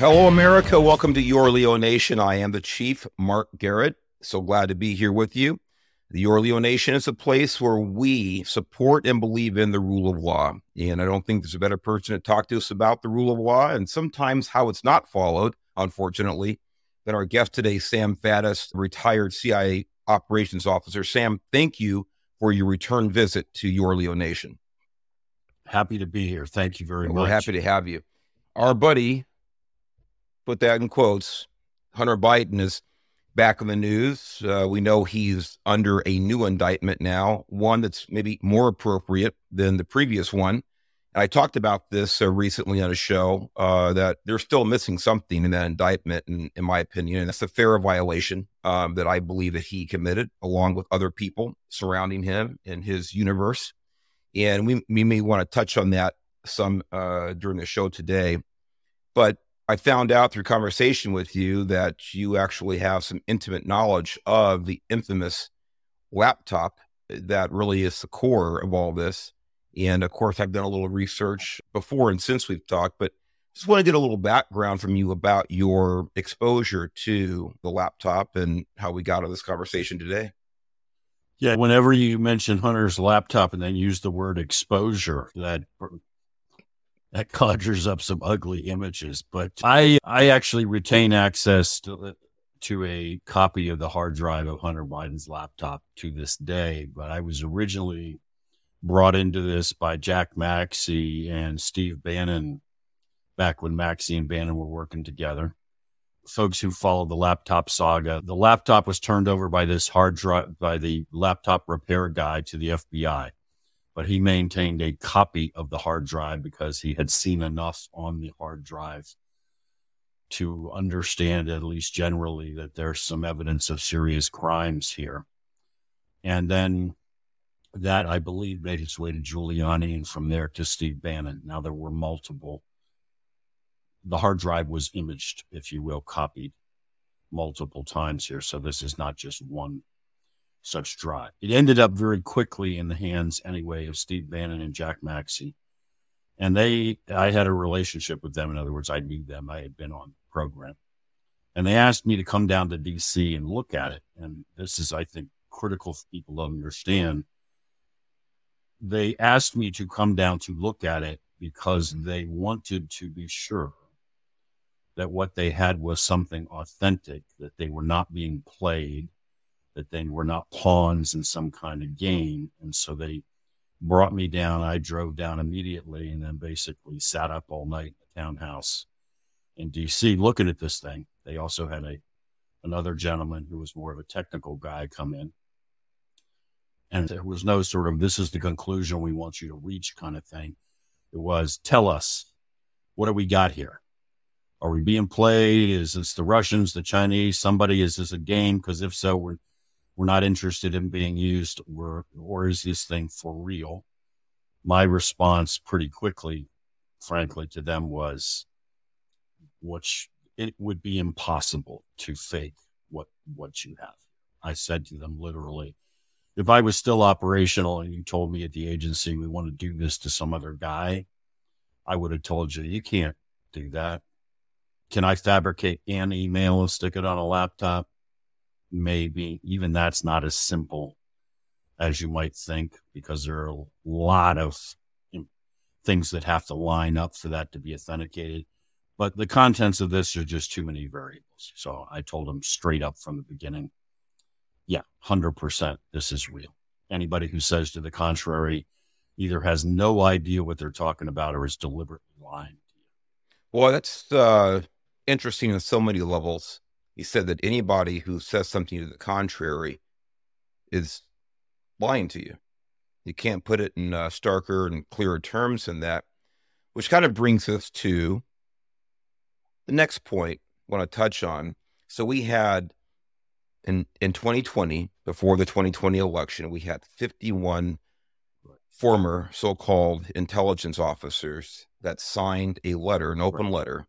Hello, America. Welcome to Your Leo Nation. I am the Chief, Mark Garrett. So glad to be here with you. The Your Leo Nation is a place where we support and believe in the rule of law. And I don't think there's a better person to talk to us about the rule of law and sometimes how it's not followed, unfortunately, than our guest today, Sam Faddis, retired CIA operations officer. Sam, thank you for your return visit to Your Leo Nation. Happy to be here. Thank you very much. We're happy to have you. Our buddy, put that in quotes, Hunter Biden is back in the news. We know he's under a new indictment now, one that's maybe more appropriate than the previous one. And I talked about this recently on a show that they're still missing something in that indictment, in my opinion. And that's a FARA violation that I believe that he committed along with other people surrounding him and his universe. And we may want to touch on that some during the show today. But I found out through conversation with you that you actually have some intimate knowledge of the infamous laptop that really is the core of all this. And of course, I've done a little research before and since we've talked, but just want to get a little background from you about your exposure to the laptop and how we got to this conversation today. Yeah, whenever you mention Hunter's laptop and then use the word exposure, that conjures up some ugly images, but I actually retain access to a copy of the hard drive of Hunter Biden's laptop to this day. But I was originally brought into this by Jack Maxey and Steve Bannon back when Maxey and Bannon were working together. Folks who followed the laptop saga, the laptop was turned over by this hard drive, by the laptop repair guy to the FBI. But he maintained a copy of the hard drive because he had seen enough on the hard drive to understand, at least generally, that there's some evidence of serious crimes here. And then that, I believe, made its way to Giuliani and from there to Steve Bannon. Now, there were multiple. The hard drive was imaged, if you will, copied multiple times here. So this is not just one such drive. It ended up very quickly in the hands, anyway, of Steve Bannon and Jack Maxey. And I had a relationship with them. In other words, I knew them. I had been on the program. And they asked me to come down to D.C. and look at it. And this is, I think, critical for people to understand. They asked me to come down to look at it because they wanted to be sure that what they had was something authentic, that they were not being played, that they were not pawns in some kind of game. And so they brought me down. I drove down immediately and then basically sat up all night in the townhouse in D.C. looking at this thing. They also had another gentleman who was more of a technical guy come in. And there was no sort of, this is the conclusion we want you to reach kind of thing. It was, tell us, what do we got here? Are we being played? Is this the Russians, the Chinese, somebody? Is this a game? Because if so, we're not interested in being used, or is this thing for real? My response pretty quickly, frankly, to them was, which it would be impossible to fake what you have. I said to them literally, if I was still operational and you told me at the agency, we want to do this to some other guy, I would have told you, you can't do that. Can I fabricate an email and stick it on a laptop? Maybe. Even that's not as simple as you might think, because there are a lot of things that have to line up for that to be authenticated. But the contents of this are just too many variables. So I told them straight up from the beginning, yeah, 100%, this is real. Anybody who says to the contrary either has no idea what they're talking about or is deliberately lying. Well, that's interesting on so many levels. He said that anybody who says something to the contrary is lying to you. You can't put it in starker and clearer terms than that, which kind of brings us to the next point I want to touch on. So we had, in 2020, before the 2020 election, we had 51 former so-called intelligence officers that signed a letter, an open letter,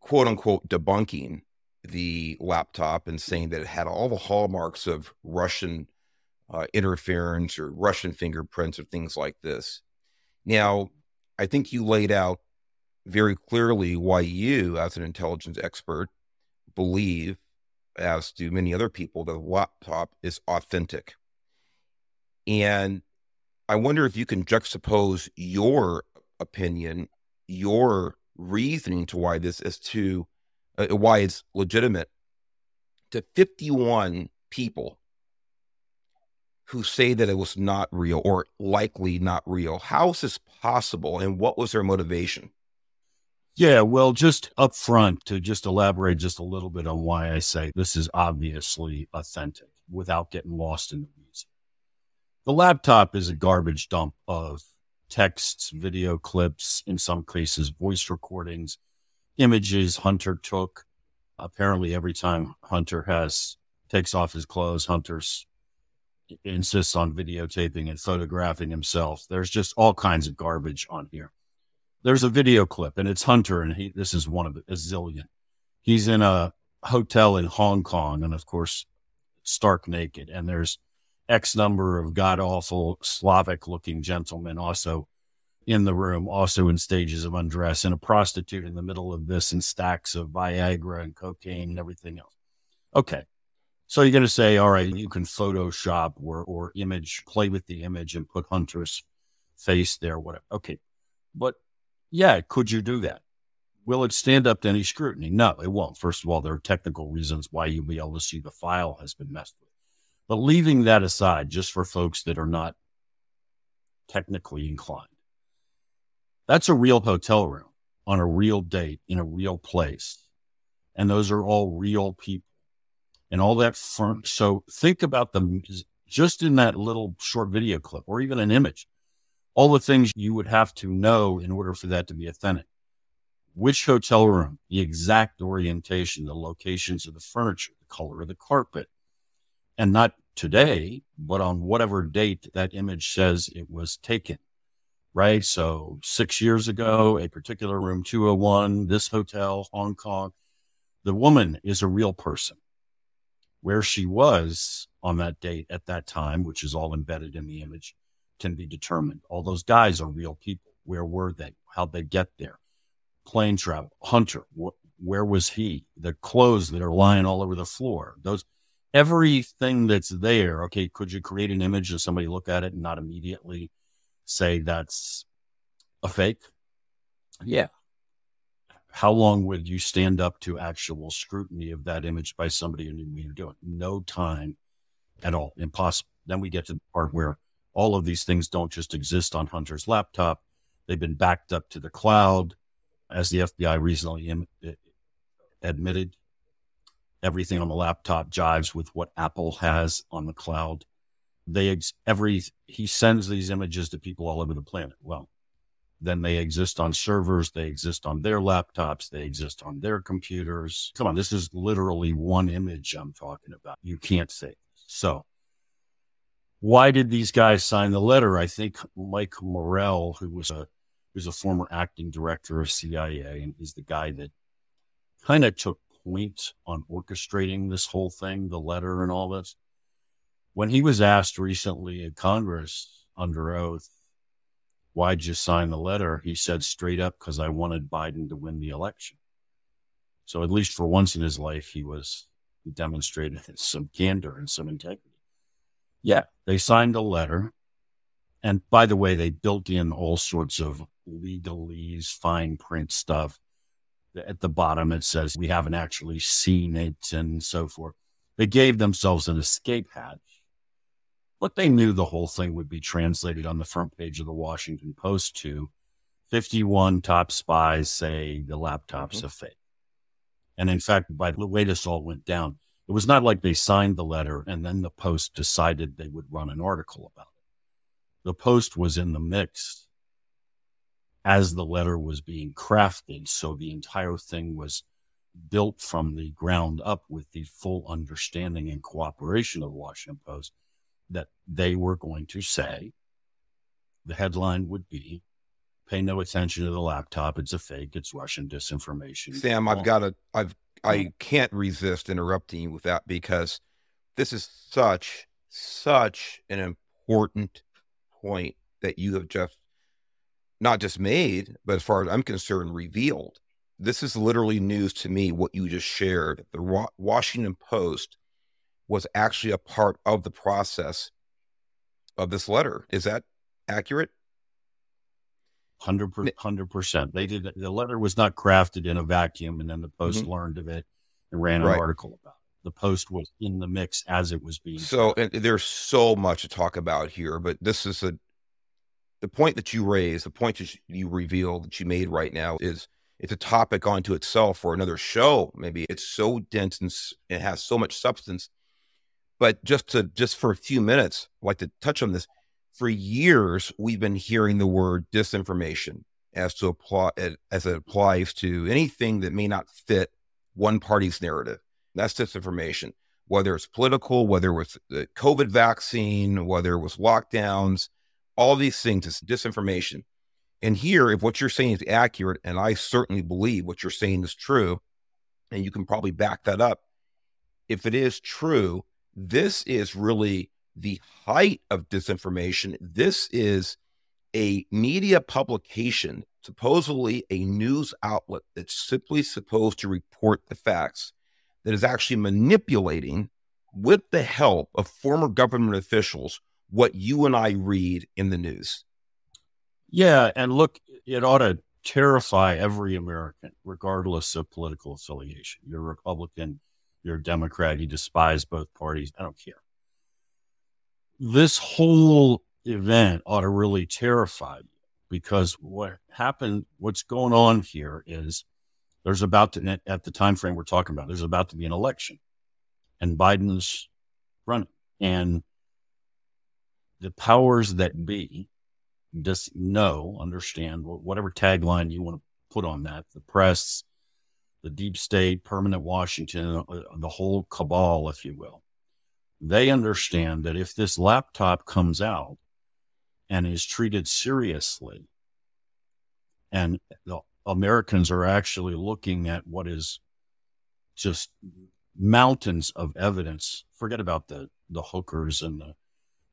quote unquote, debunking the laptop and saying that it had all the hallmarks of Russian interference or Russian fingerprints or things like this. Now, I think you laid out very clearly why you, as an intelligence expert, believe, as do many other people, that the laptop is authentic. And I wonder if you can juxtapose your opinion, your reasoning to why this is to why it's legitimate, to 51 people who say that it was not real or likely not real. How is this possible, and what was their motivation? Yeah, well, just up front, to just elaborate just a little bit on why I say this is obviously authentic without getting lost in the reason. The laptop is a garbage dump of texts, video clips, in some cases, voice recordings, images Hunter took. Apparently, every time Hunter takes off his clothes, Hunter insists on videotaping and photographing himself. There's just all kinds of garbage on here. There's a video clip, and it's Hunter, and this is one of a zillion. He's in a hotel in Hong Kong, and of course, stark naked. And there's X number of god-awful Slavic-looking gentlemen also in the room, also in stages of undress, and a prostitute in the middle of this, and stacks of Viagra and cocaine and everything else. Okay. So you're going to say, all right, you can Photoshop or image, play with the image and put Hunter's face there, whatever. Okay. But yeah, could you do that? Will it stand up to any scrutiny? No, it won't. First of all, there are technical reasons why you'll be able to see the file has been messed with. But leaving that aside, just for folks that are not technically inclined, that's a real hotel room on a real date in a real place. And those are all real people. And all that front. So think about them just in that little short video clip or even an image, all the things you would have to know in order for that to be authentic. Which hotel room, the exact orientation, the locations of the furniture, the color of the carpet. And not today, but on whatever date that image says it was taken, right? So 6 years ago, a particular room 201, this hotel, Hong Kong, the woman is a real person. Where she was on that date at that time, which is all embedded in the image, can be determined. All those guys are real people. Where were they? How'd they get there? Plane travel. Hunter, where was he? The clothes that are lying all over the floor. Those, everything that's there. Okay, could you create an image of somebody, look at it and not immediately say that's a fake? Yeah. How long would you stand up to actual scrutiny of that image by somebody who knew what you're doing? No time at all. Impossible. Then we get to the part where all of these things don't just exist on Hunter's laptop. They've been backed up to the cloud. As the FBI recently admitted, everything on the laptop jives with what Apple has on the cloud. He sends these images to people all over the planet. Well, then they exist on servers, they exist on their laptops, they exist on their computers. Come on, this is literally one image I'm talking about. You can't say. So why did these guys sign the letter? I think Mike Morrell, who's a former acting director of CIA, and is the guy that kind of took point on orchestrating this whole thing, the letter and all this. When he was asked recently in Congress under oath, why'd you sign the letter? He said straight up, because I wanted Biden to win the election. So at least for once in his life, he demonstrated some candor and some integrity. Yeah, they signed a letter. And by the way, they built in all sorts of legalese, fine print stuff. At the bottom, it says, we haven't actually seen it and so forth. They gave themselves an escape hatch. Look, they knew the whole thing would be translated on the front page of the Washington Post to 51 top spies say the laptop's a fake. And in fact, by the way this all went down, it was not like they signed the letter and then the Post decided they would run an article about it. The Post was in the mix as the letter was being crafted. So the entire thing was built from the ground up with the full understanding and cooperation of the Washington Post, that they were going to say, the headline would be, pay no attention to the laptop. It's a fake. It's Russian disinformation. Sam, I can't resist interrupting you with that, because this is such an important point that you have just not just made, but as far as I'm concerned, revealed. This is literally news to me, what you just shared. The Washington Post was actually a part of the process of this letter. Is that accurate? 100%. They did. The letter was not crafted in a vacuum, and then the Post learned of it and ran an article about it. The Post was in the mix as it was being. So and there's so much to talk about here, but this is the point that you raised, the point that you revealed, that you made right now is it's a topic onto itself for another show. Maybe it's so dense and it has so much substance, but just for a few minutes, I'd like to touch on this. For years, we've been hearing the word disinformation as it applies to anything that may not fit one party's narrative. That's disinformation, whether it's political, whether it was the COVID vaccine, whether it was lockdowns, all these things is disinformation. And here, if what you're saying is accurate, and I certainly believe what you're saying is true, and you can probably back that up, if it is true, this is really the height of disinformation. This is a media publication, supposedly a news outlet that's simply supposed to report the facts, that is actually manipulating, with the help of former government officials, what you and I read in the news. Yeah, and look, it ought to terrify every American, regardless of political affiliation. You're a Republican, you're a Democrat, you despise both parties, I don't care. This whole event ought to really terrify you, because what happened, what's going on here is there's about to, at the time frame we're talking about, there's about to be an election, and Biden's running, and the powers that be just understand whatever tagline you want to put on that, the press, the deep state, permanent Washington, the whole cabal, if you will. They understand that if this laptop comes out and is treated seriously, and the Americans are actually looking at what is just mountains of evidence, forget about the hookers and the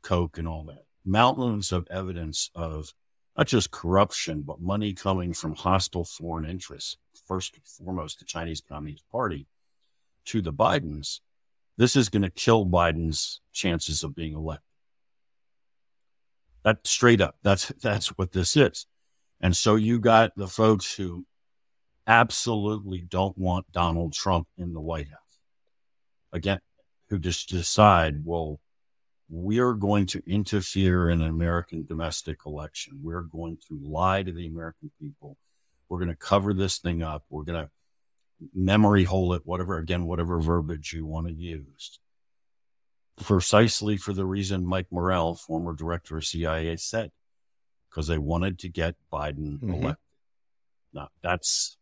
coke and all that, mountains of evidence of not just corruption, but money coming from hostile foreign interests, first and foremost, the Chinese Communist Party, to the Bidens, this is going to kill Biden's chances of being elected. That straight up, that's what this is. And so you got the folks who absolutely don't want Donald Trump in the White House. Again, who just decide, well, we're going to interfere in an American domestic election. We're going to lie to the American people. We're going to cover this thing up. We're going to memory hole it, whatever verbiage you want to use. Precisely for the reason Mike Morrell, former director of CIA, said, because they wanted to get Biden elected. Now, that's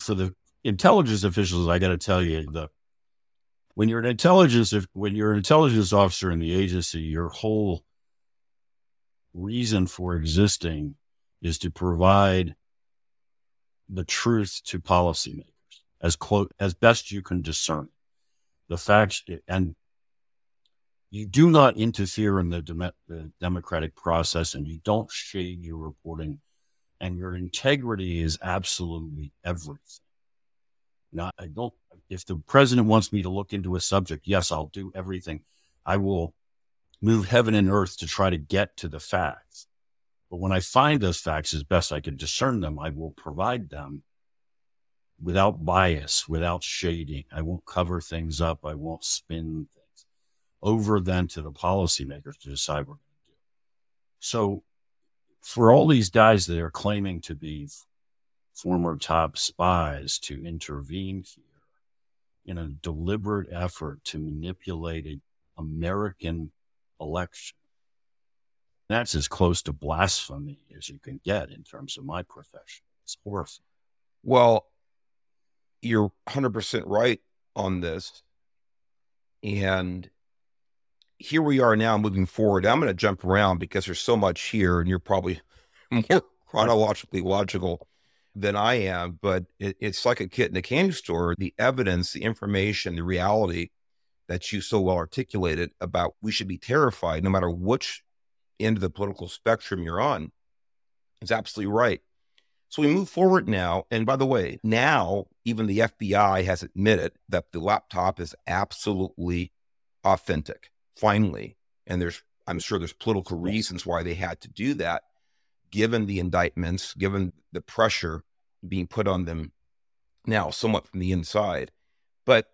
for the intelligence officials. I got to tell you, when you're an intelligence officer in the agency, your whole reason for existing is to provide the truth to policymakers as best you can discern the facts. And you do not interfere in the democratic process, and you don't shade your reporting, and your integrity is absolutely everything. Now, if the president wants me to look into a subject, yes, I'll do everything. I will move heaven and earth to try to get to the facts. But when I find those facts as best I can discern them, I will provide them without bias, without shading. I won't cover things up. I won't spin things over then to the policymakers to decide what we're going to do. So for all these guys that are claiming to be former top spies to intervene here in a deliberate effort to manipulate an American election, that's as close to blasphemy as you can get in terms of my profession. It's horrifying. Well, you're 100% right on this. And here we are now moving forward. I'm going to jump around because there's so much here, and you're probably more chronologically logical than I am, but it's like a kid in a candy store. The evidence, the information, the reality that you so well articulated about we should be terrified no matter which end of the political spectrum you're on. He's absolutely right. So we move forward now. And by the way, now even the FBI has admitted that the laptop is absolutely authentic, finally. And I'm sure there's political reasons why they had to do that, given the indictments, given the pressure being put on them now, somewhat from the inside. But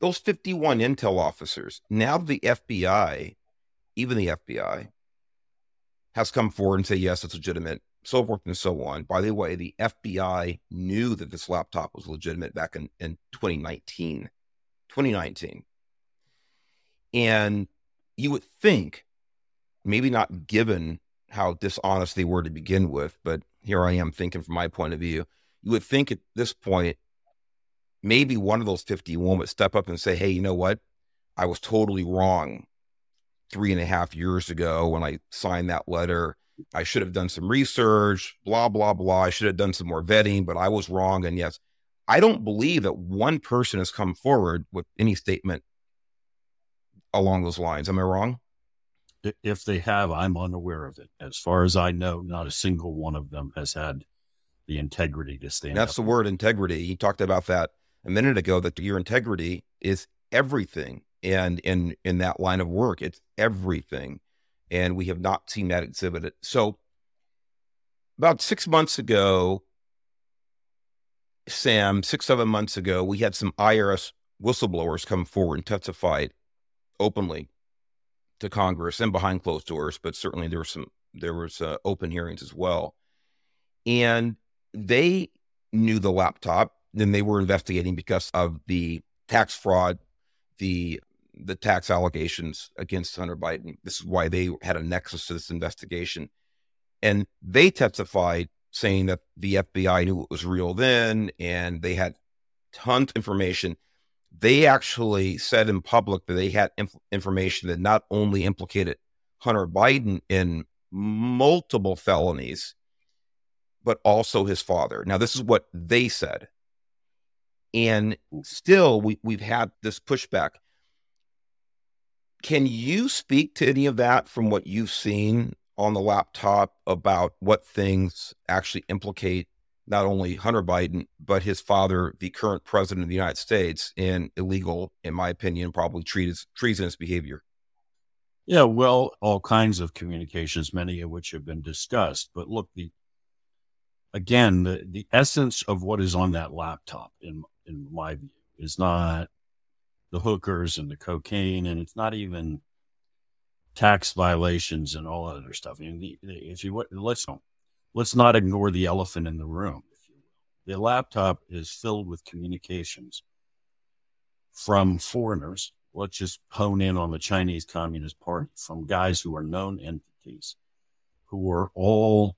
those 51 intel officers, now the FBI, even the FBI, has come forward and say, yes, it's legitimate, so forth and so on. By the way, the FBI knew that this laptop was legitimate back in 2019. And you would think, maybe not given how dishonest they were to begin with, but here I am thinking from my point of view, you would think at this point, maybe one of those 51 would step up and say, hey, you know what? I was totally wrong 3.5 years ago when I signed that letter. I should have done some research, blah, blah, blah. I should have done some more vetting, but I was wrong. And yes, I don't believe that one person has come forward with any statement along those lines. Am I wrong? If they have, I'm unaware of it. As far as I know, not a single one of them has had the integrity to stand up. That's the word, integrity. You talked about that a minute ago, that your integrity is everything. And in that line of work, it's everything. And we have not seen that exhibited. So about 6 months ago, Sam, 6-7 months ago, we had some IRS whistleblowers come forward and testified openly to Congress and behind closed doors, but certainly there was open hearings as well. And they knew the laptop, and they were investigating because of the tax fraud, the tax allegations against Hunter Biden. This is why they had a nexus to this investigation. And they testified saying that the FBI knew it was real then, and they had tons of information. They actually said in public that they had information that not only implicated Hunter Biden in multiple felonies, but also his father. Now, this is what they said. And still, we've had this pushback. Can you speak to any of that from what you've seen on the laptop about what things actually implicate not only Hunter Biden, but his father, the current president of the United States, in illegal, in my opinion, probably treasonous behavior? Yeah, well, all kinds of communications, many of which have been discussed. But look, the essence of what is on that laptop, in my view, is not the hookers and the cocaine, and it's not even tax violations and all that other stuff. I mean, let's not ignore the elephant in the room, if you will. The laptop is filled with communications from foreigners. Let's just hone in on the Chinese Communist Party, from guys who are known entities, who are all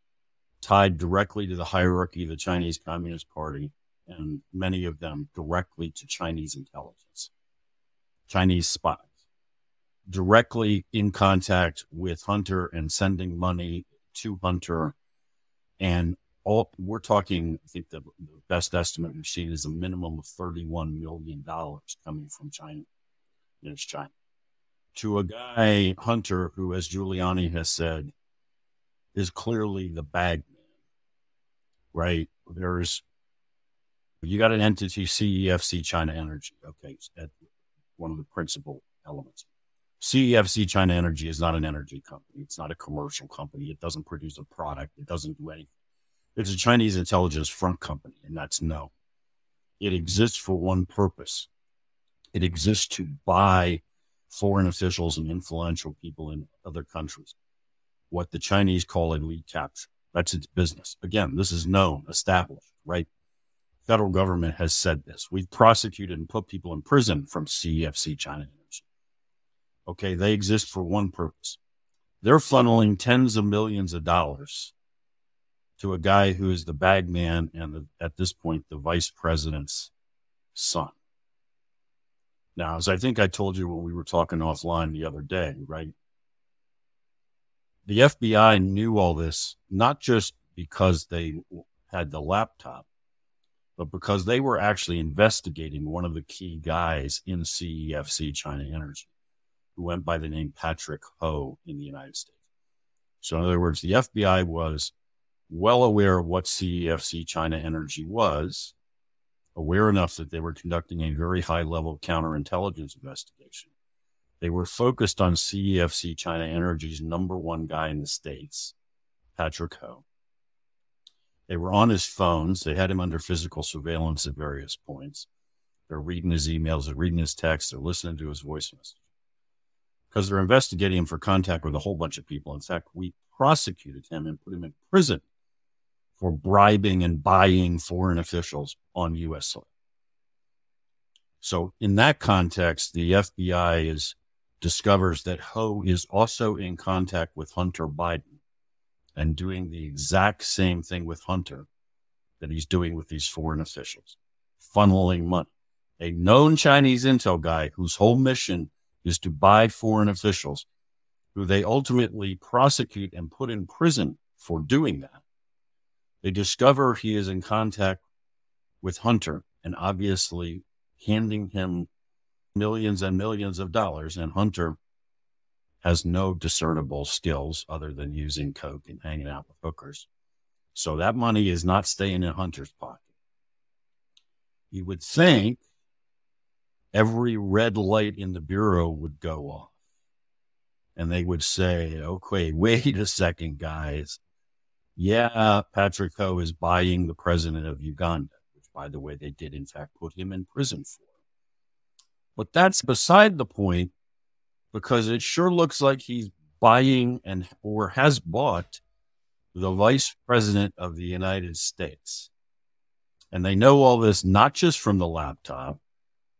tied directly to the hierarchy of the Chinese Communist Party, and many of them directly to Chinese intelligence, Chinese spies, directly in contact with Hunter and sending money to Hunter. And all we're talking, I think the best estimate we've seen is a minimum of $31 million coming from China. It's China. To a guy, Hunter, who, as Giuliani has said, is clearly the bag man, right? You got an entity, CEFC China Energy. Okay, it's at one of the principal elements. CEFC China Energy is not an energy company. It's not a commercial company. It doesn't produce a product. It doesn't do anything. It's a Chinese intelligence front company, and that's known. It exists for one purpose. It exists to buy foreign officials and influential people in other countries, what the Chinese call elite capture. That's its business. Again, this is known, established, right? Federal government has said this. We've prosecuted and put people in prison from CEFC China Energy. Okay, they exist for one purpose. They're funneling tens of millions of dollars to a guy who is the bag man and at this point, the vice president's son. Now, as I think I told you when we were talking offline the other day, right? The FBI knew all this, not just because they had the laptop, but because they were actually investigating one of the key guys in CEFC China Energy, who went by the name Patrick Ho in the United States. So in other words, the FBI was well aware of what CEFC China Energy was, aware enough that they were conducting a very high-level counterintelligence investigation. They were focused on CEFC China Energy's number one guy in the States, Patrick Ho. They were on his phones. They had him under physical surveillance at various points. They're reading his emails. They're reading his texts. They're listening to his voice message because they're investigating him for contact with a whole bunch of people. In fact, we prosecuted him and put him in prison for bribing and buying foreign officials on U.S. soil. So in that context, the FBI discovers that Ho is also in contact with Hunter Biden and doing the exact same thing with Hunter that he's doing with these foreign officials, funneling money. A known Chinese intel guy whose whole mission is to buy foreign officials, who they ultimately prosecute and put in prison for doing that. They discover he is in contact with Hunter and obviously handing him millions and millions of dollars. And Hunter has no discernible skills other than using coke and hanging out with hookers. So that money is not staying in Hunter's pocket. You would think every red light in the bureau would go off. And they would say, okay, wait a second, guys. Yeah, Patrick Ho is buying the president of Uganda, which, by the way, they did, in fact, put him in prison for. But that's beside the point, because it sure looks like he's buying and or has bought the vice president of the United States. And they know all this not just from the laptop,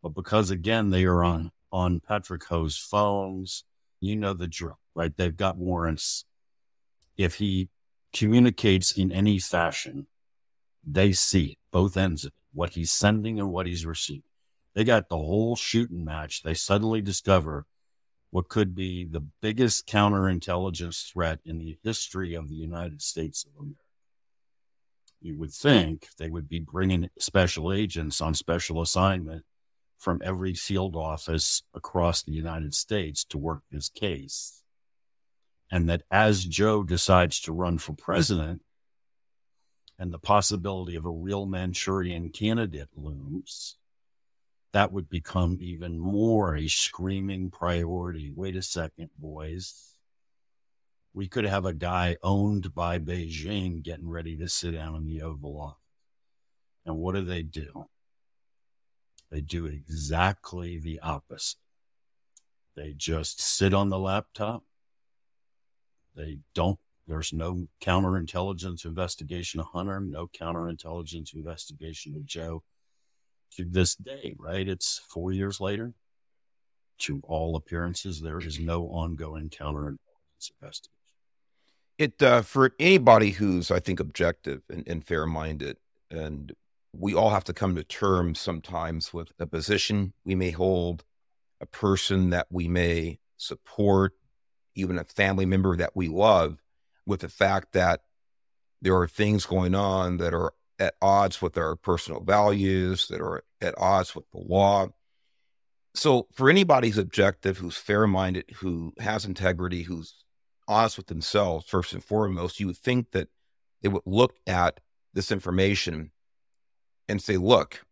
but because, again, they are on Patrick Ho's phones. You know the drill, right? They've got warrants. If he communicates in any fashion, they see it, both ends of it, what he's sending and what he's receiving. They got the whole shooting match. They suddenly discover what could be the biggest counterintelligence threat in the history of the United States of America. You would think they would be bringing special agents on special assignment from every field office across the United States to work this case. And that as Joe decides to run for president and the possibility of a real Manchurian candidate looms, that would become even more a screaming priority. Wait a second, boys. We could have a guy owned by Beijing getting ready to sit down in the Oval Office. And what do? They do exactly the opposite. They just sit on the laptop. There's no counterintelligence investigation of Hunter, no counterintelligence investigation of Joe to this day, right? It's 4 years later. To all appearances, there is no ongoing counterintelligence investigation. For anybody who's, I think, objective and fair-minded, and we all have to come to terms sometimes with a position we may hold, a person that we may support, even a family member that we love, with the fact that there are things going on that are at odds with our personal values, that are at odds with the law. So for anybody who's objective, who's fair-minded, who has integrity, who's honest with themselves, first and foremost, you would think that they would look at this information and say, look,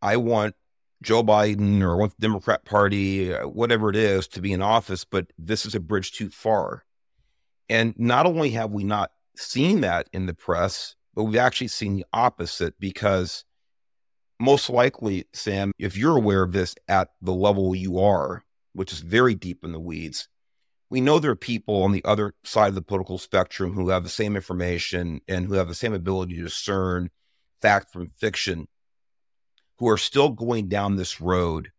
I want Joe Biden or I want the Democrat Party, whatever it is, to be in office, but this is a bridge too far. And not only have we not seen that in the press, but we've actually seen the opposite, because most likely, Sam, if you're aware of this at the level you are, which is very deep in the weeds, we know there are people on the other side of the political spectrum who have the same information and who have the same ability to discern fact from fiction, who are still going down this road,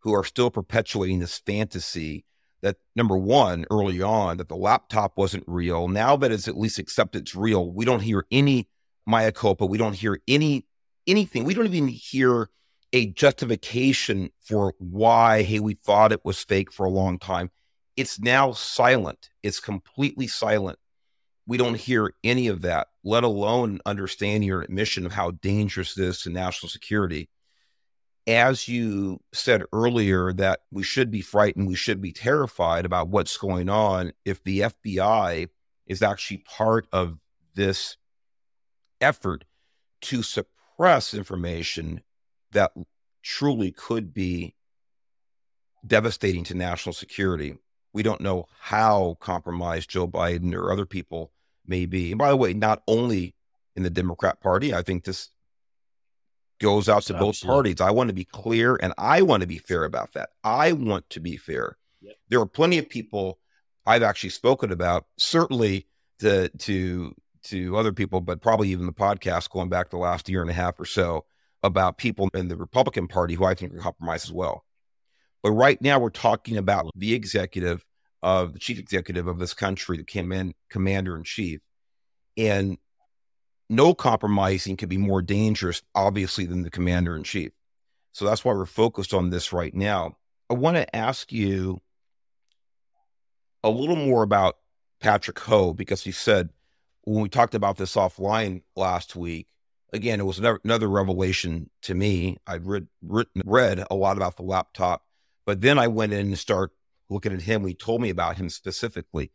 who are still perpetuating this fantasy that, number one, early on, that the laptop wasn't real. Now that it's at least accepted it's real, we don't hear any mea culpa. We don't hear anything. We don't even hear a justification for why, hey, we thought it was fake for a long time. It's now silent. It's completely silent. We don't hear any of that, let alone understanding your admission of how dangerous this is to national security. As you said earlier, that we should be frightened, we should be terrified about what's going on. If the FBI is actually part of this effort to suppress information that truly could be devastating to national security. We don't know how compromised Joe Biden or other people may be. And by the way, not only in the Democrat Party, I think this goes out to both parties. I want to be clear and I want to be fair about that. I want to be fair. Yep. There are plenty of people I've actually spoken about, certainly to other people, but probably even the podcast going back the last year and a half or so, about people in the Republican Party who I think are compromised as well. But right now we're talking about the chief executive of this country, the commander in chief. And no compromising could be more dangerous, obviously, than the commander in chief. So that's why we're focused on this right now. I want to ask you a little more about Patrick Ho, because you said when we talked about this offline last week, again, it was another revelation to me. I'd read a lot about the laptop, but then I went in and started looking at him. He told me about him specifically.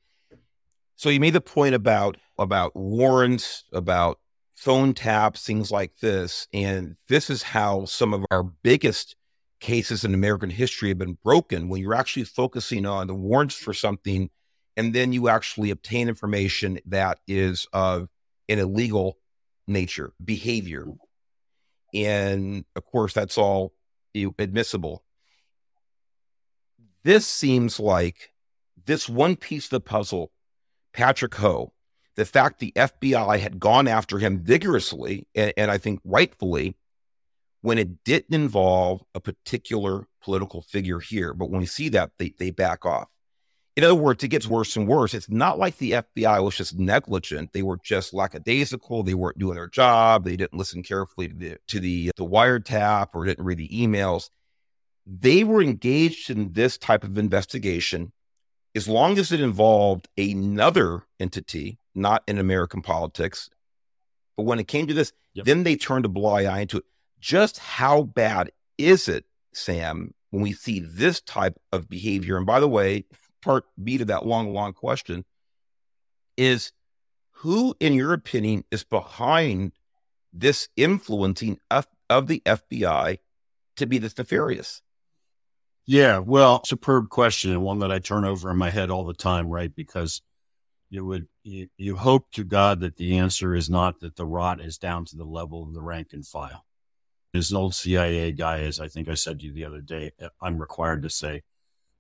So you made the point about warrants, about phone taps, things like this. And this is how some of our biggest cases in American history have been broken, when you're actually focusing on the warrants for something, and then you actually obtain information that is of an illegal nature, behavior. And of course, that's all admissible. This seems like this one piece of the puzzle, Patrick Ho, the fact the FBI had gone after him vigorously, and I think rightfully, when it didn't involve a particular political figure here. But when we see that, they back off. In other words, it gets worse and worse. It's not like the FBI was just negligent. They were just lackadaisical. They weren't doing their job. They didn't listen carefully to the wiretap or didn't read the emails. They were engaged in this type of investigation as long as it involved another entity, not in American politics. But when it came to this, then they turned a blind eye to it. Just how bad is it, Sam, when we see this type of behavior? And by the way, part B to that long question is, who, in your opinion, is behind this influencing of the FBI to be this nefarious? Yeah, well, superb question, and one that I turn over in my head all the time, right? Because you hope to God that the answer is not that the rot is down to the level of the rank and file. As an old CIA guy, as I think I said to you the other day, I'm required to say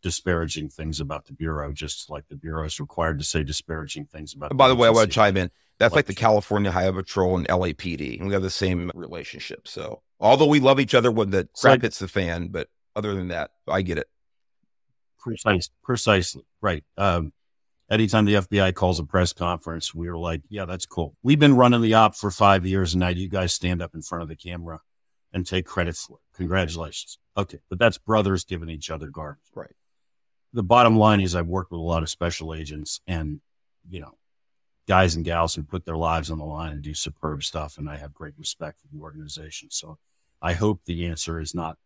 disparaging things about the Bureau, just like the Bureau is required to say disparaging things about. By the way, I want to chime in. That's like the California Highway Patrol and LAPD, and we have the same relationship. So although we love each other when the crap hits the fan, but other than that, I get it. Precisely. Right. Anytime the FBI calls a press conference, we're like, yeah, that's cool. We've been running the op for 5 years, and now you guys stand up in front of the camera and take credit for it. Congratulations. Okay. But that's brothers giving each other garbage. Right. The bottom line is I've worked with a lot of special agents and, guys and gals who put their lives on the line and do superb stuff. And I have great respect for the organization. So I hope the answer is not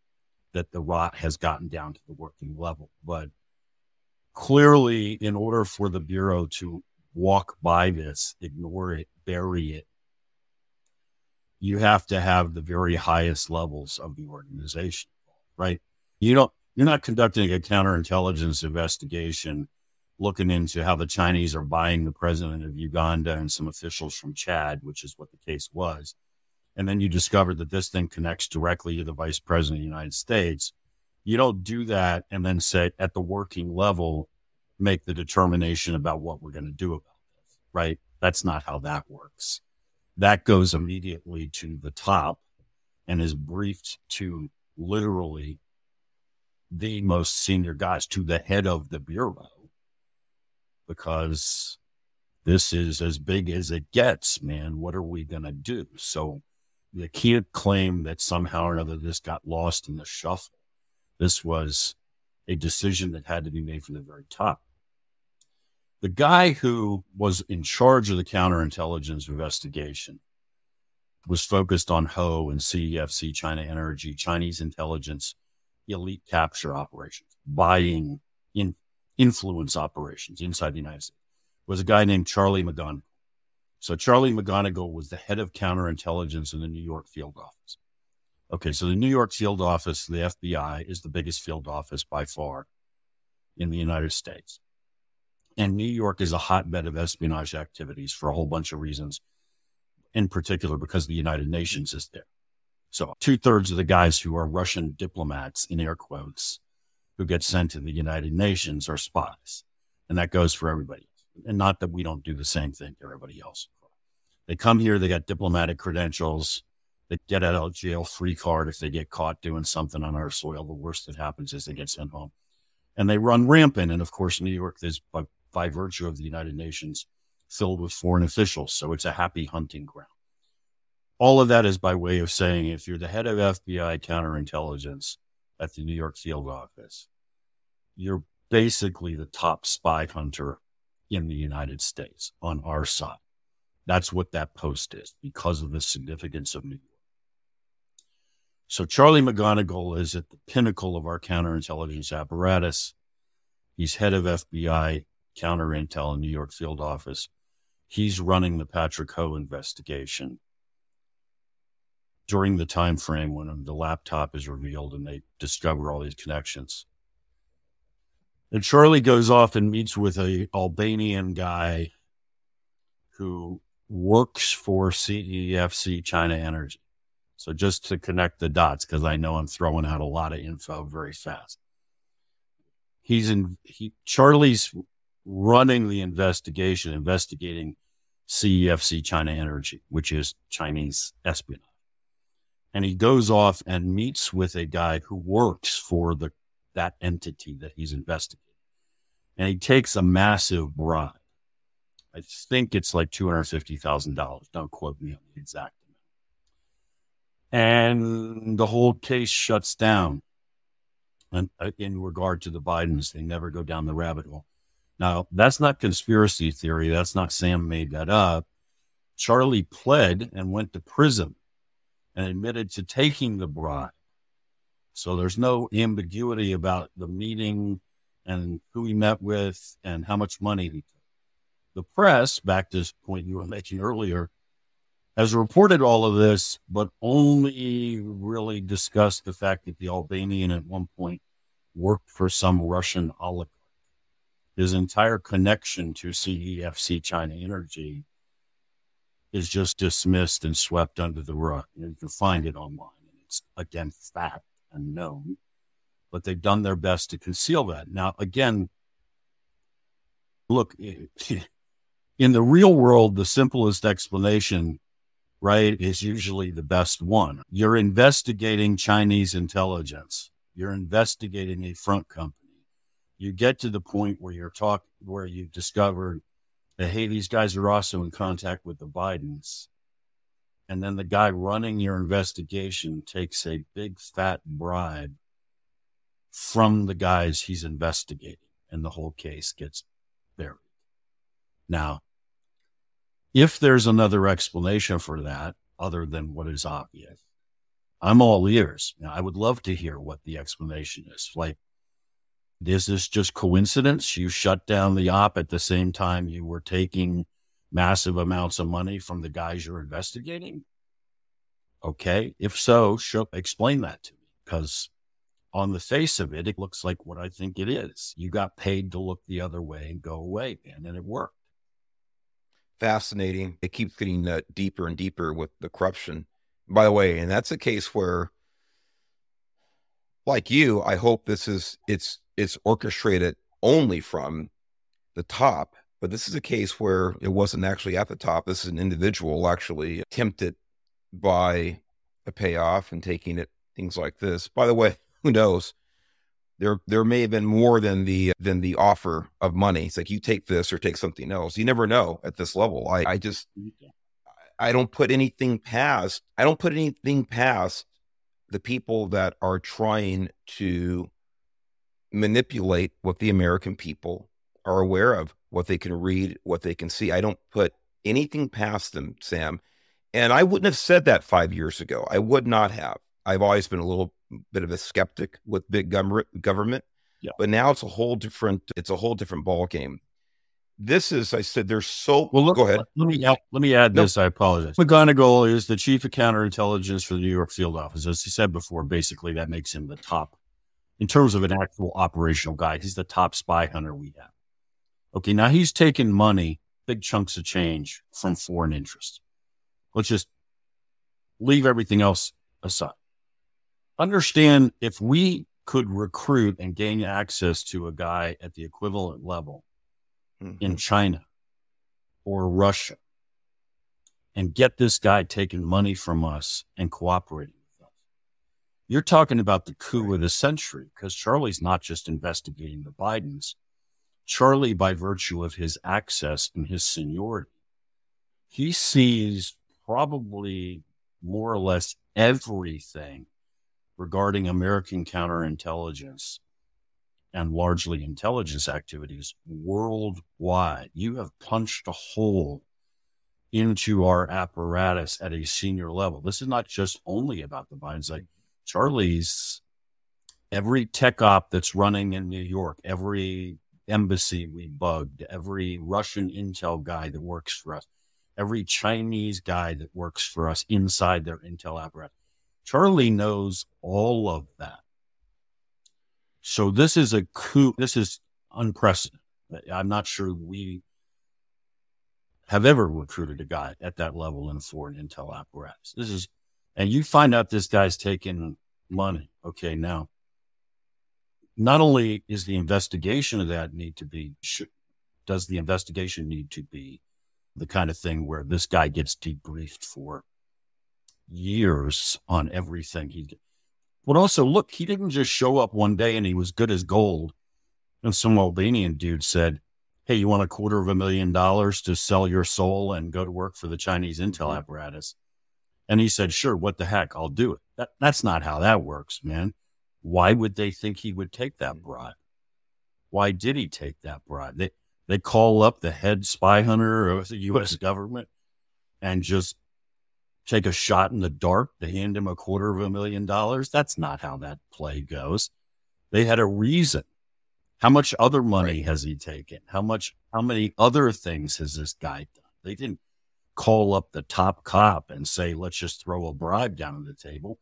that the rot has gotten down to the working level. But clearly, in order for the Bureau to walk by this, ignore it, bury it, you have to have the very highest levels of the organization, right? You're not conducting a counterintelligence investigation looking into how the Chinese are buying the president of Uganda and some officials from Chad, which is what the case was. And then you discover that this thing connects directly to the vice president of the United States. You don't do that and then say, at the working level, make the determination about what we're going to do about this, right? That's not how that works. That goes immediately to the top and is briefed to literally the most senior guys, to the head of the Bureau, because this is as big as it gets, man. What are we going to do? So they can't claim that somehow or another this got lost in the shuffle. This was a decision that had to be made from the very top. The guy who was in charge of the counterintelligence investigation was focused on Ho and CEFC China Energy, Chinese intelligence, elite capture operations, buying influence operations inside the United States. Was a guy named Charlie McGonigal. So Charlie McGonigal was the head of counterintelligence in the New York field office. Okay, so the New York field office, the FBI, is the biggest field office by far in the United States. And New York is a hotbed of espionage activities for a whole bunch of reasons, in particular because the United Nations is there. So 2/3 of the guys who are Russian diplomats, in air quotes, who get sent to the United Nations are spies. And that goes for everybody. And not that we don't do the same thing to everybody else. They come here, they got diplomatic credentials. They get out of jail free card if they get caught doing something on our soil. The worst that happens is they get sent home. And they run rampant. And, of course, New York is, by virtue of the United Nations, filled with foreign officials. So it's a happy hunting ground. All of that is by way of saying if you're the head of FBI counterintelligence at the New York field office, you're basically the top spy hunter in the United States on our side. That's what that post is because of the significance of New York. So Charlie McGonigal is at the pinnacle of our counterintelligence apparatus. He's head of FBI counterintel in New York field office. He's running the Patrick Ho investigation during the time frame when the laptop is revealed and they discover all these connections. And Charlie goes off and meets with an Albanian guy who works for CEFC China Energy. So just to connect the dots, because I know I'm throwing out a lot of info very fast. Charlie's running the investigation, investigating CEFC China Energy, which is Chinese espionage. And he goes off and meets with a guy who works for that entity that he's investigating. And he takes a massive bribe. I think it's like $250,000. Don't quote me on the exact amount. And the whole case shuts down. And in regard to the Bidens, they never go down the rabbit hole. Now, that's not conspiracy theory. That's not Sam made that up. Charlie pled and went to prison and admitted to taking the bribe. So there's no ambiguity about the meeting and who he met with and how much money he took. The press, back to this point you were making earlier, has reported all of this, but only really discussed the fact that the Albanian at one point worked for some Russian oligarch. His entire connection to CEFC China Energy is just dismissed and swept under the rug. You can find it online. It's, again, fact and known, but they've done their best to conceal that. Now, again, look, in the real world, the simplest explanation, right, is usually the best one. You're investigating Chinese intelligence. You're investigating a front company. You get to the point where where you've discovered that, hey, these guys are also in contact with the Bidens. And then the guy running your investigation takes a big fat bribe from the guys he's investigating, and the whole case gets buried. Now, if there's another explanation for that, other than what is obvious, I'm all ears. Now, I would love to hear what the explanation is. Like, is this just coincidence? You shut down the op at the same time you were taking massive amounts of money from the guys you're investigating? Okay. If so, explain that to me, because on the face of it, it looks like what I think it is. You got paid to look the other way and go away, man, and it worked. Fascinating. It keeps getting deeper and deeper with the corruption. By the way, and that's a case where, like you, I hope this is, it's orchestrated only from the top. But this is a case where it wasn't actually at the top. This is an individual actually tempted by a payoff and taking it, things like this. By the way, who knows? There may have been more than the offer of money. It's like, you take this or take something else. You never know at this level. I don't put anything past the people that are trying to manipulate what the American people are aware of, what they can read, what they can see. I don't put anything past them, Sam. And I wouldn't have said that 5 years ago. I would not have. I've always been a little bit of a skeptic with big government, yeah. But now it's a whole different ball game. This is, I said, there's so... Well, go ahead. Let me add this. I apologize. McGonigal is the chief of counterintelligence for the New York field office. As he said before, basically that makes him the top, in terms of an actual operational guy, he's the top spy hunter we have. Okay, now he's taken money, big chunks of change from foreign interests. Let's just leave everything else aside. Understand, if we could recruit and gain access to a guy at the equivalent level in China or Russia and get this guy taking money from us and cooperating with us, you're talking about the coup of the century, because Charlie's not just investigating the Bidens. Charlie, by virtue of his access and his seniority, he sees probably more or less everything regarding American counterintelligence and largely intelligence activities worldwide. You have punched a hole into our apparatus at a senior level. This is not just only about the Bidens. Like Charlie's, every tech op that's running in New York, every embassy we bugged, every Russian intel guy that works for us, every Chinese guy that works for us inside their intel apparatus. Charlie knows all of that. So this is a coup. This is unprecedented. I'm not sure we have ever recruited a guy at that level in foreign intel apparatus. This is, and you find out this guy's taking money. Okay, now, not only is the investigation of that need to be, does the investigation need to be the kind of thing where this guy gets debriefed for years on everything he did. But also, look, he didn't just show up one day and he was good as gold. And some Albanian dude said, hey, you want $250,000 to sell your soul and go to work for the Chinese intel apparatus? And he said, sure, what the heck, I'll do it. That's not how that works, man. Why would they think he would take that bribe? Why did he take that bribe? They call up the head spy hunter of the U.S. government and just take a shot in the dark to hand him $250,000. That's not how that play goes. They had a reason. How much other money has he taken? How many other things has this guy done? They didn't call up the top cop and say, let's just throw a bribe down on the table,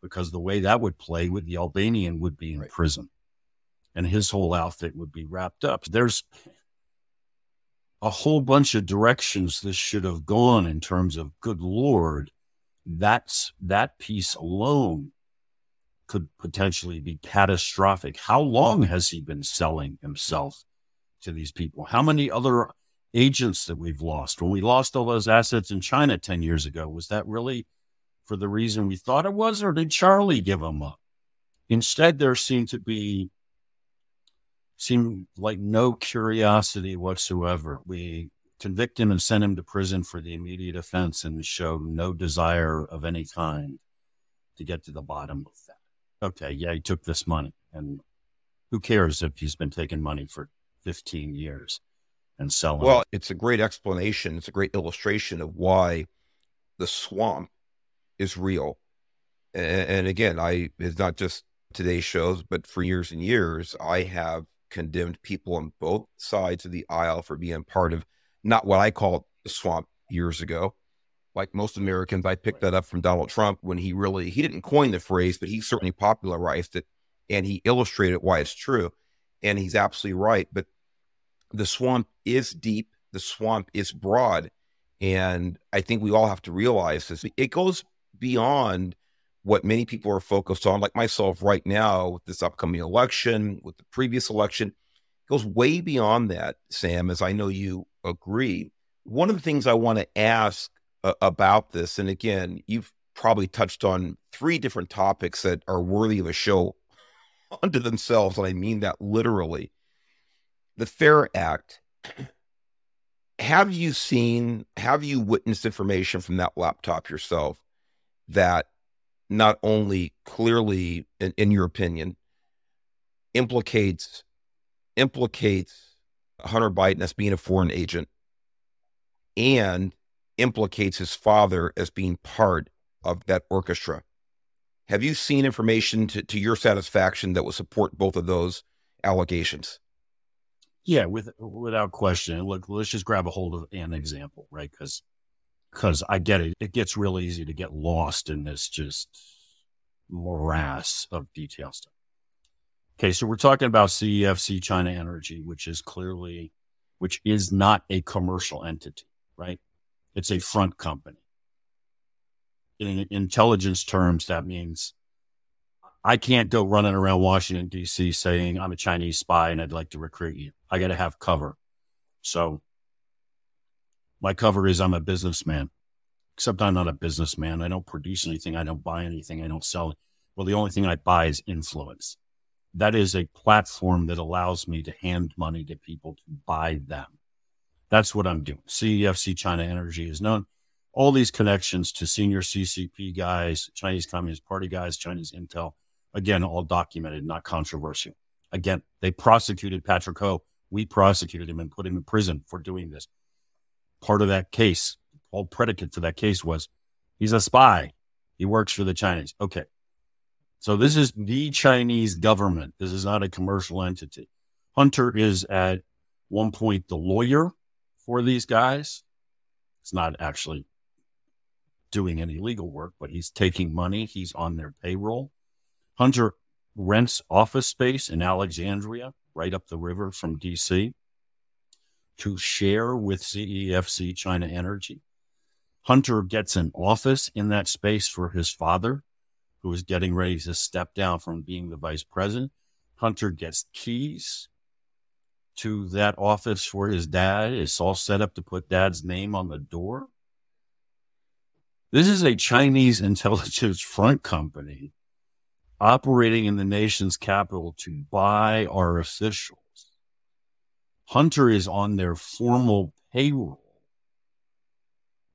because the way that would play with the Albanian would be in prison and his whole outfit would be wrapped up. There's a whole bunch of directions this should have gone in terms of, good Lord, that piece alone could potentially be catastrophic. How long has he been selling himself to these people? How many other agents that we've lost? When we lost all those assets in China 10 years ago, was that really for the reason we thought it was, or did Charlie give them up? Instead, there seemed like no curiosity whatsoever. We convict him and send him to prison for the immediate offense and show no desire of any kind to get to the bottom of that. Okay, yeah, he took this money, and who cares if he's been taking money for 15 years and selling? Well, it's a great explanation. It's a great illustration of why the swamp is real. And again, it's not just today's shows, but for years and years, I have condemned people on both sides of the aisle for being part of not what I called the swamp years ago. Like most Americans, I picked that up from Donald Trump when he didn't coin the phrase, but he certainly popularized it and he illustrated why it's true. And he's absolutely right. But the swamp is deep. The swamp is broad. And I think we all have to realize this. It goes beyond what many people are focused on, like myself right now, with this upcoming election, with the previous election. Goes way beyond that, Sam, as I know you agree. One of the things I want to ask about this, and again, you've probably touched on three different topics that are worthy of a show unto themselves, and I mean that literally. The FARA Act. Have you witnessed information from that laptop yourself that not only clearly, in your opinion, implicates Hunter Biden as being a foreign agent and implicates his father as being part of that orchestra? Have you seen information to your satisfaction that would support both of those allegations? Yeah, without question. Look, let's just grab a hold of an example, right? Because I get it. It gets real easy to get lost in this just morass of detail stuff. Okay, so we're talking about CEFC China Energy, which is not a commercial entity, right? It's a front company. In intelligence terms, that means I can't go running around Washington, D.C. saying I'm a Chinese spy and I'd like to recruit you. I got to have cover. So my cover is I'm a businessman, except I'm not a businessman. I don't produce anything. I don't buy anything. I don't sell it. Well, the only thing I buy is influence. That is a platform that allows me to hand money to people to buy them. That's what I'm doing. CEFC China Energy is known. All these connections to senior CCP guys, Chinese Communist Party guys, Chinese intel, again, all documented, not controversial. Again, they prosecuted Patrick Ho. We prosecuted him and put him in prison for doing this. Part of that case, all predicate to that case was he's a spy. He works for the Chinese. Okay. So this is the Chinese government. This is not a commercial entity. Hunter is at one point the lawyer for these guys. It's not actually doing any legal work, but he's taking money. He's on their payroll. Hunter rents office space in Alexandria, right up the river from D.C., to share with CEFC China Energy. Hunter gets an office in that space for his father, who is getting ready to step down from being the vice president. Hunter gets keys to that office for his dad. It's all set up to put dad's name on the door. This is a Chinese intelligence front company operating in the nation's capital to buy our officials. Hunter is on their formal payroll.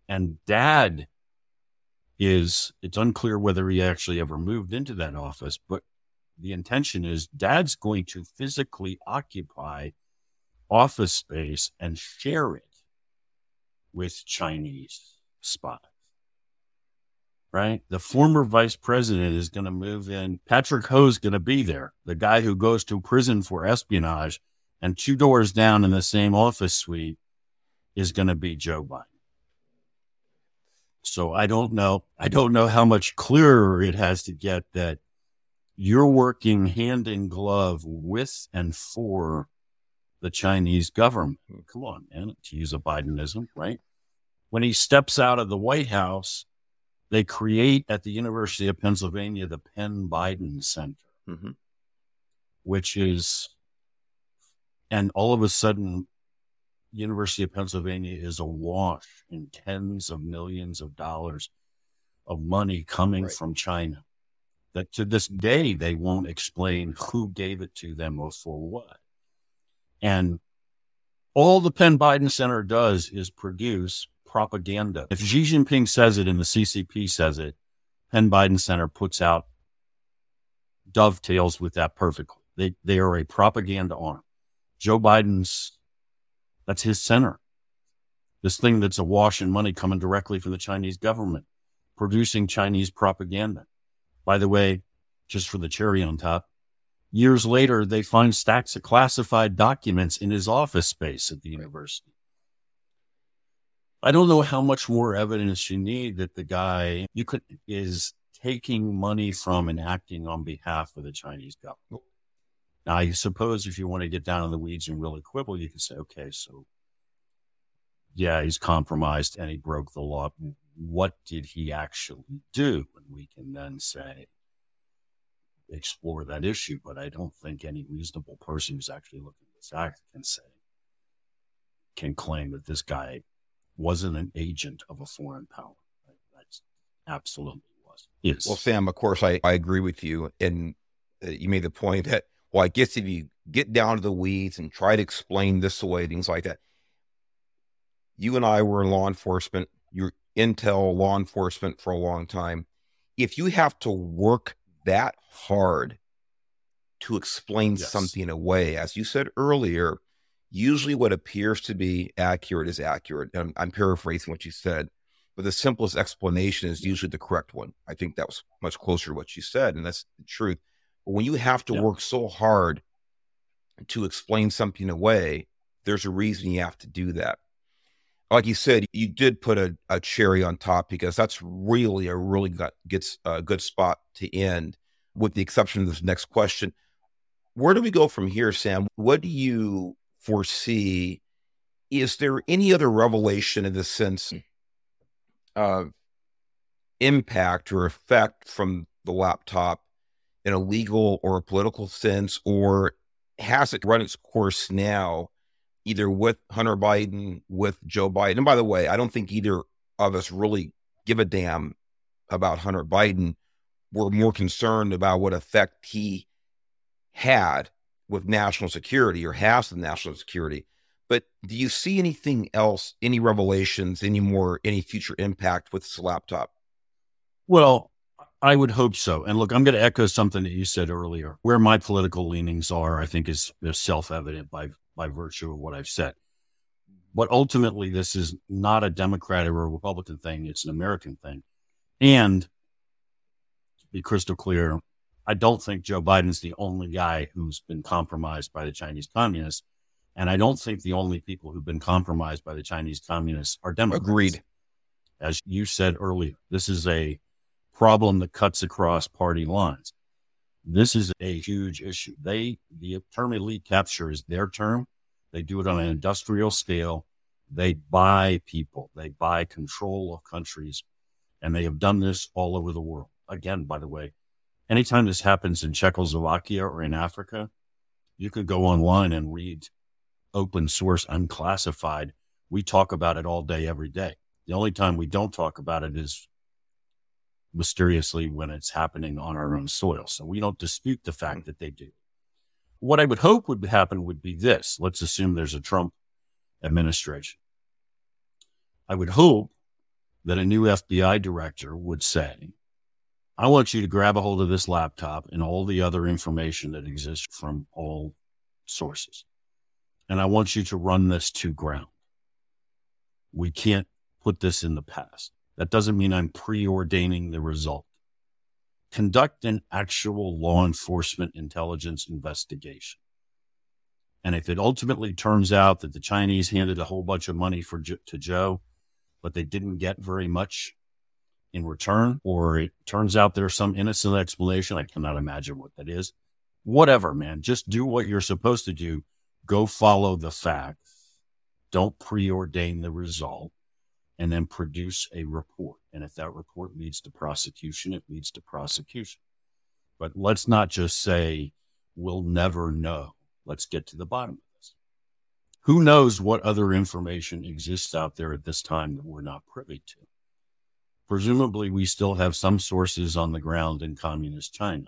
And dad is, it's unclear whether he actually ever moved into that office, but the intention is dad's going to physically occupy office space and share it with Chinese spies, right? The former vice president is going to move in. Patrick Ho is going to be there, the guy who goes to prison for espionage, and two doors down in the same office suite is going to be Joe Biden. So I don't know how much clearer it has to get that you're working hand in glove with and for the Chinese government. Come on, man, to use a Bidenism, right? When he steps out of the White House, they create at the University of Pennsylvania the Penn Biden Center, which is, and all of a sudden, University of Pennsylvania is awash in tens of millions of dollars of money coming from China. That to this day, they won't explain who gave it to them or for what. And all the Penn Biden Center does is produce propaganda. If Xi Jinping says it and the CCP says it, Penn Biden Center puts out, dovetails with that perfectly. They are a propaganda arm. Joe Biden's, that's his center. This thing that's awash in money coming directly from the Chinese government, producing Chinese propaganda. By the way, just for the cherry on top, years later, they find stacks of classified documents in his office space at the university. I don't know how much more evidence you need that the guy is taking money from and acting on behalf of the Chinese government. Now, I suppose if you want to get down in the weeds and really quibble, you can say, okay, so yeah, he's compromised and he broke the law. What did he actually do? And we can then say, explore that issue. But I don't think any reasonable person who's actually looking at this act can claim that this guy wasn't an agent of a foreign power. Right? That's absolutely was. Well, Sam, of course, I agree with you. And you made the point that, well, I guess if you get down to the weeds and try to explain this away, things like that. You and I were in law enforcement, you're intel law enforcement for a long time. If you have to work that hard to explain something away, as you said earlier, usually what appears to be accurate is accurate. And I'm paraphrasing what you said, but the simplest explanation is usually the correct one. I think that was much closer to what you said, and that's the truth. When you have to work so hard to explain something away, there's a reason you have to do that. Like you said, you did put a cherry on top, because that's really a good spot to end, with the exception of this next question. Where do we go from here, Sam? What do you foresee? Is there any other revelation in the sense of impact or effect from the laptop in a legal or a political sense, or has it run its course now, either with Hunter Biden, with Joe Biden? And by the way, I don't think either of us really give a damn about Hunter Biden. We're more concerned about what effect he had with national security, or has with national security. But do you see anything else, any revelations, any future impact with this laptop? Well, I would hope so. And look, I'm going to echo something that you said earlier. Where my political leanings are, I think, is self-evident by virtue of what I've said. But ultimately, this is not a Democrat or a Republican thing. It's an American thing. And to be crystal clear, I don't think Joe Biden's the only guy who's been compromised by the Chinese communists. And I don't think the only people who've been compromised by the Chinese communists are Democrats. Agreed. As you said earlier, this is a problem that cuts across party lines. This is a huge issue. The term elite capture is their term. They do it on an industrial scale. They buy people. They buy control of countries. And they have done this all over the world. Again, by the way, anytime this happens in Czechoslovakia or in Africa, you could go online and read open source, unclassified. We talk about it all day, every day. The only time we don't talk about it is mysteriously when it's happening on our own soil. So we don't dispute the fact that they do. What I would hope would happen would be this. Let's assume there's a Trump administration. I would hope that a new FBI director would say, I want you to grab a hold of this laptop and all the other information that exists from all sources. And I want you to run this to ground. We can't put this in the past. That doesn't mean I'm preordaining the result. Conduct an actual law enforcement intelligence investigation. And if it ultimately turns out that the Chinese handed a whole bunch of money to Joe, but they didn't get very much in return, or it turns out there's some innocent explanation, I cannot imagine what that is. Whatever, man, just do what you're supposed to do. Go follow the facts. Don't preordain the result, and then produce a report. And if that report leads to prosecution, it leads to prosecution. But let's not just say, we'll never know. Let's get to the bottom of this. Who knows what other information exists out there at this time that we're not privy to? Presumably, we still have some sources on the ground in communist China.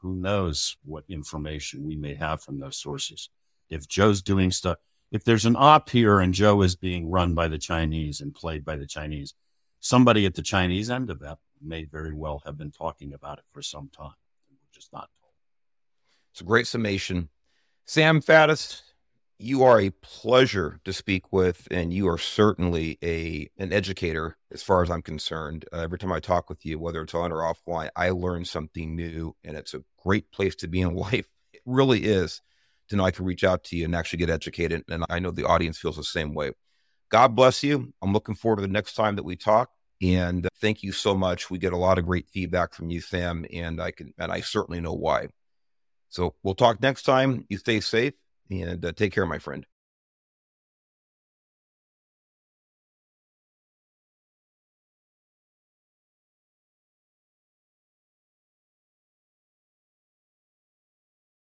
Who knows what information we may have from those sources? If Joe's doing stuff, if there's an op here and Joe is being run by the Chinese and played by the Chinese, somebody at the Chinese end of that may very well have been talking about it for some time. And we're just not told. It's a great summation. Sam Faddis, you are a pleasure to speak with, and you are certainly an educator as far as I'm concerned. Every time I talk with you, whether it's on or offline, I learn something new, and it's a great place to be in life. It really is. To know I can reach out to you and actually get educated. And I know the audience feels the same way. God bless you. I'm looking forward to the next time that we talk. And thank you so much. We get a lot of great feedback from you, Sam, and I certainly know why. So we'll talk next time. You stay safe and take care, my friend.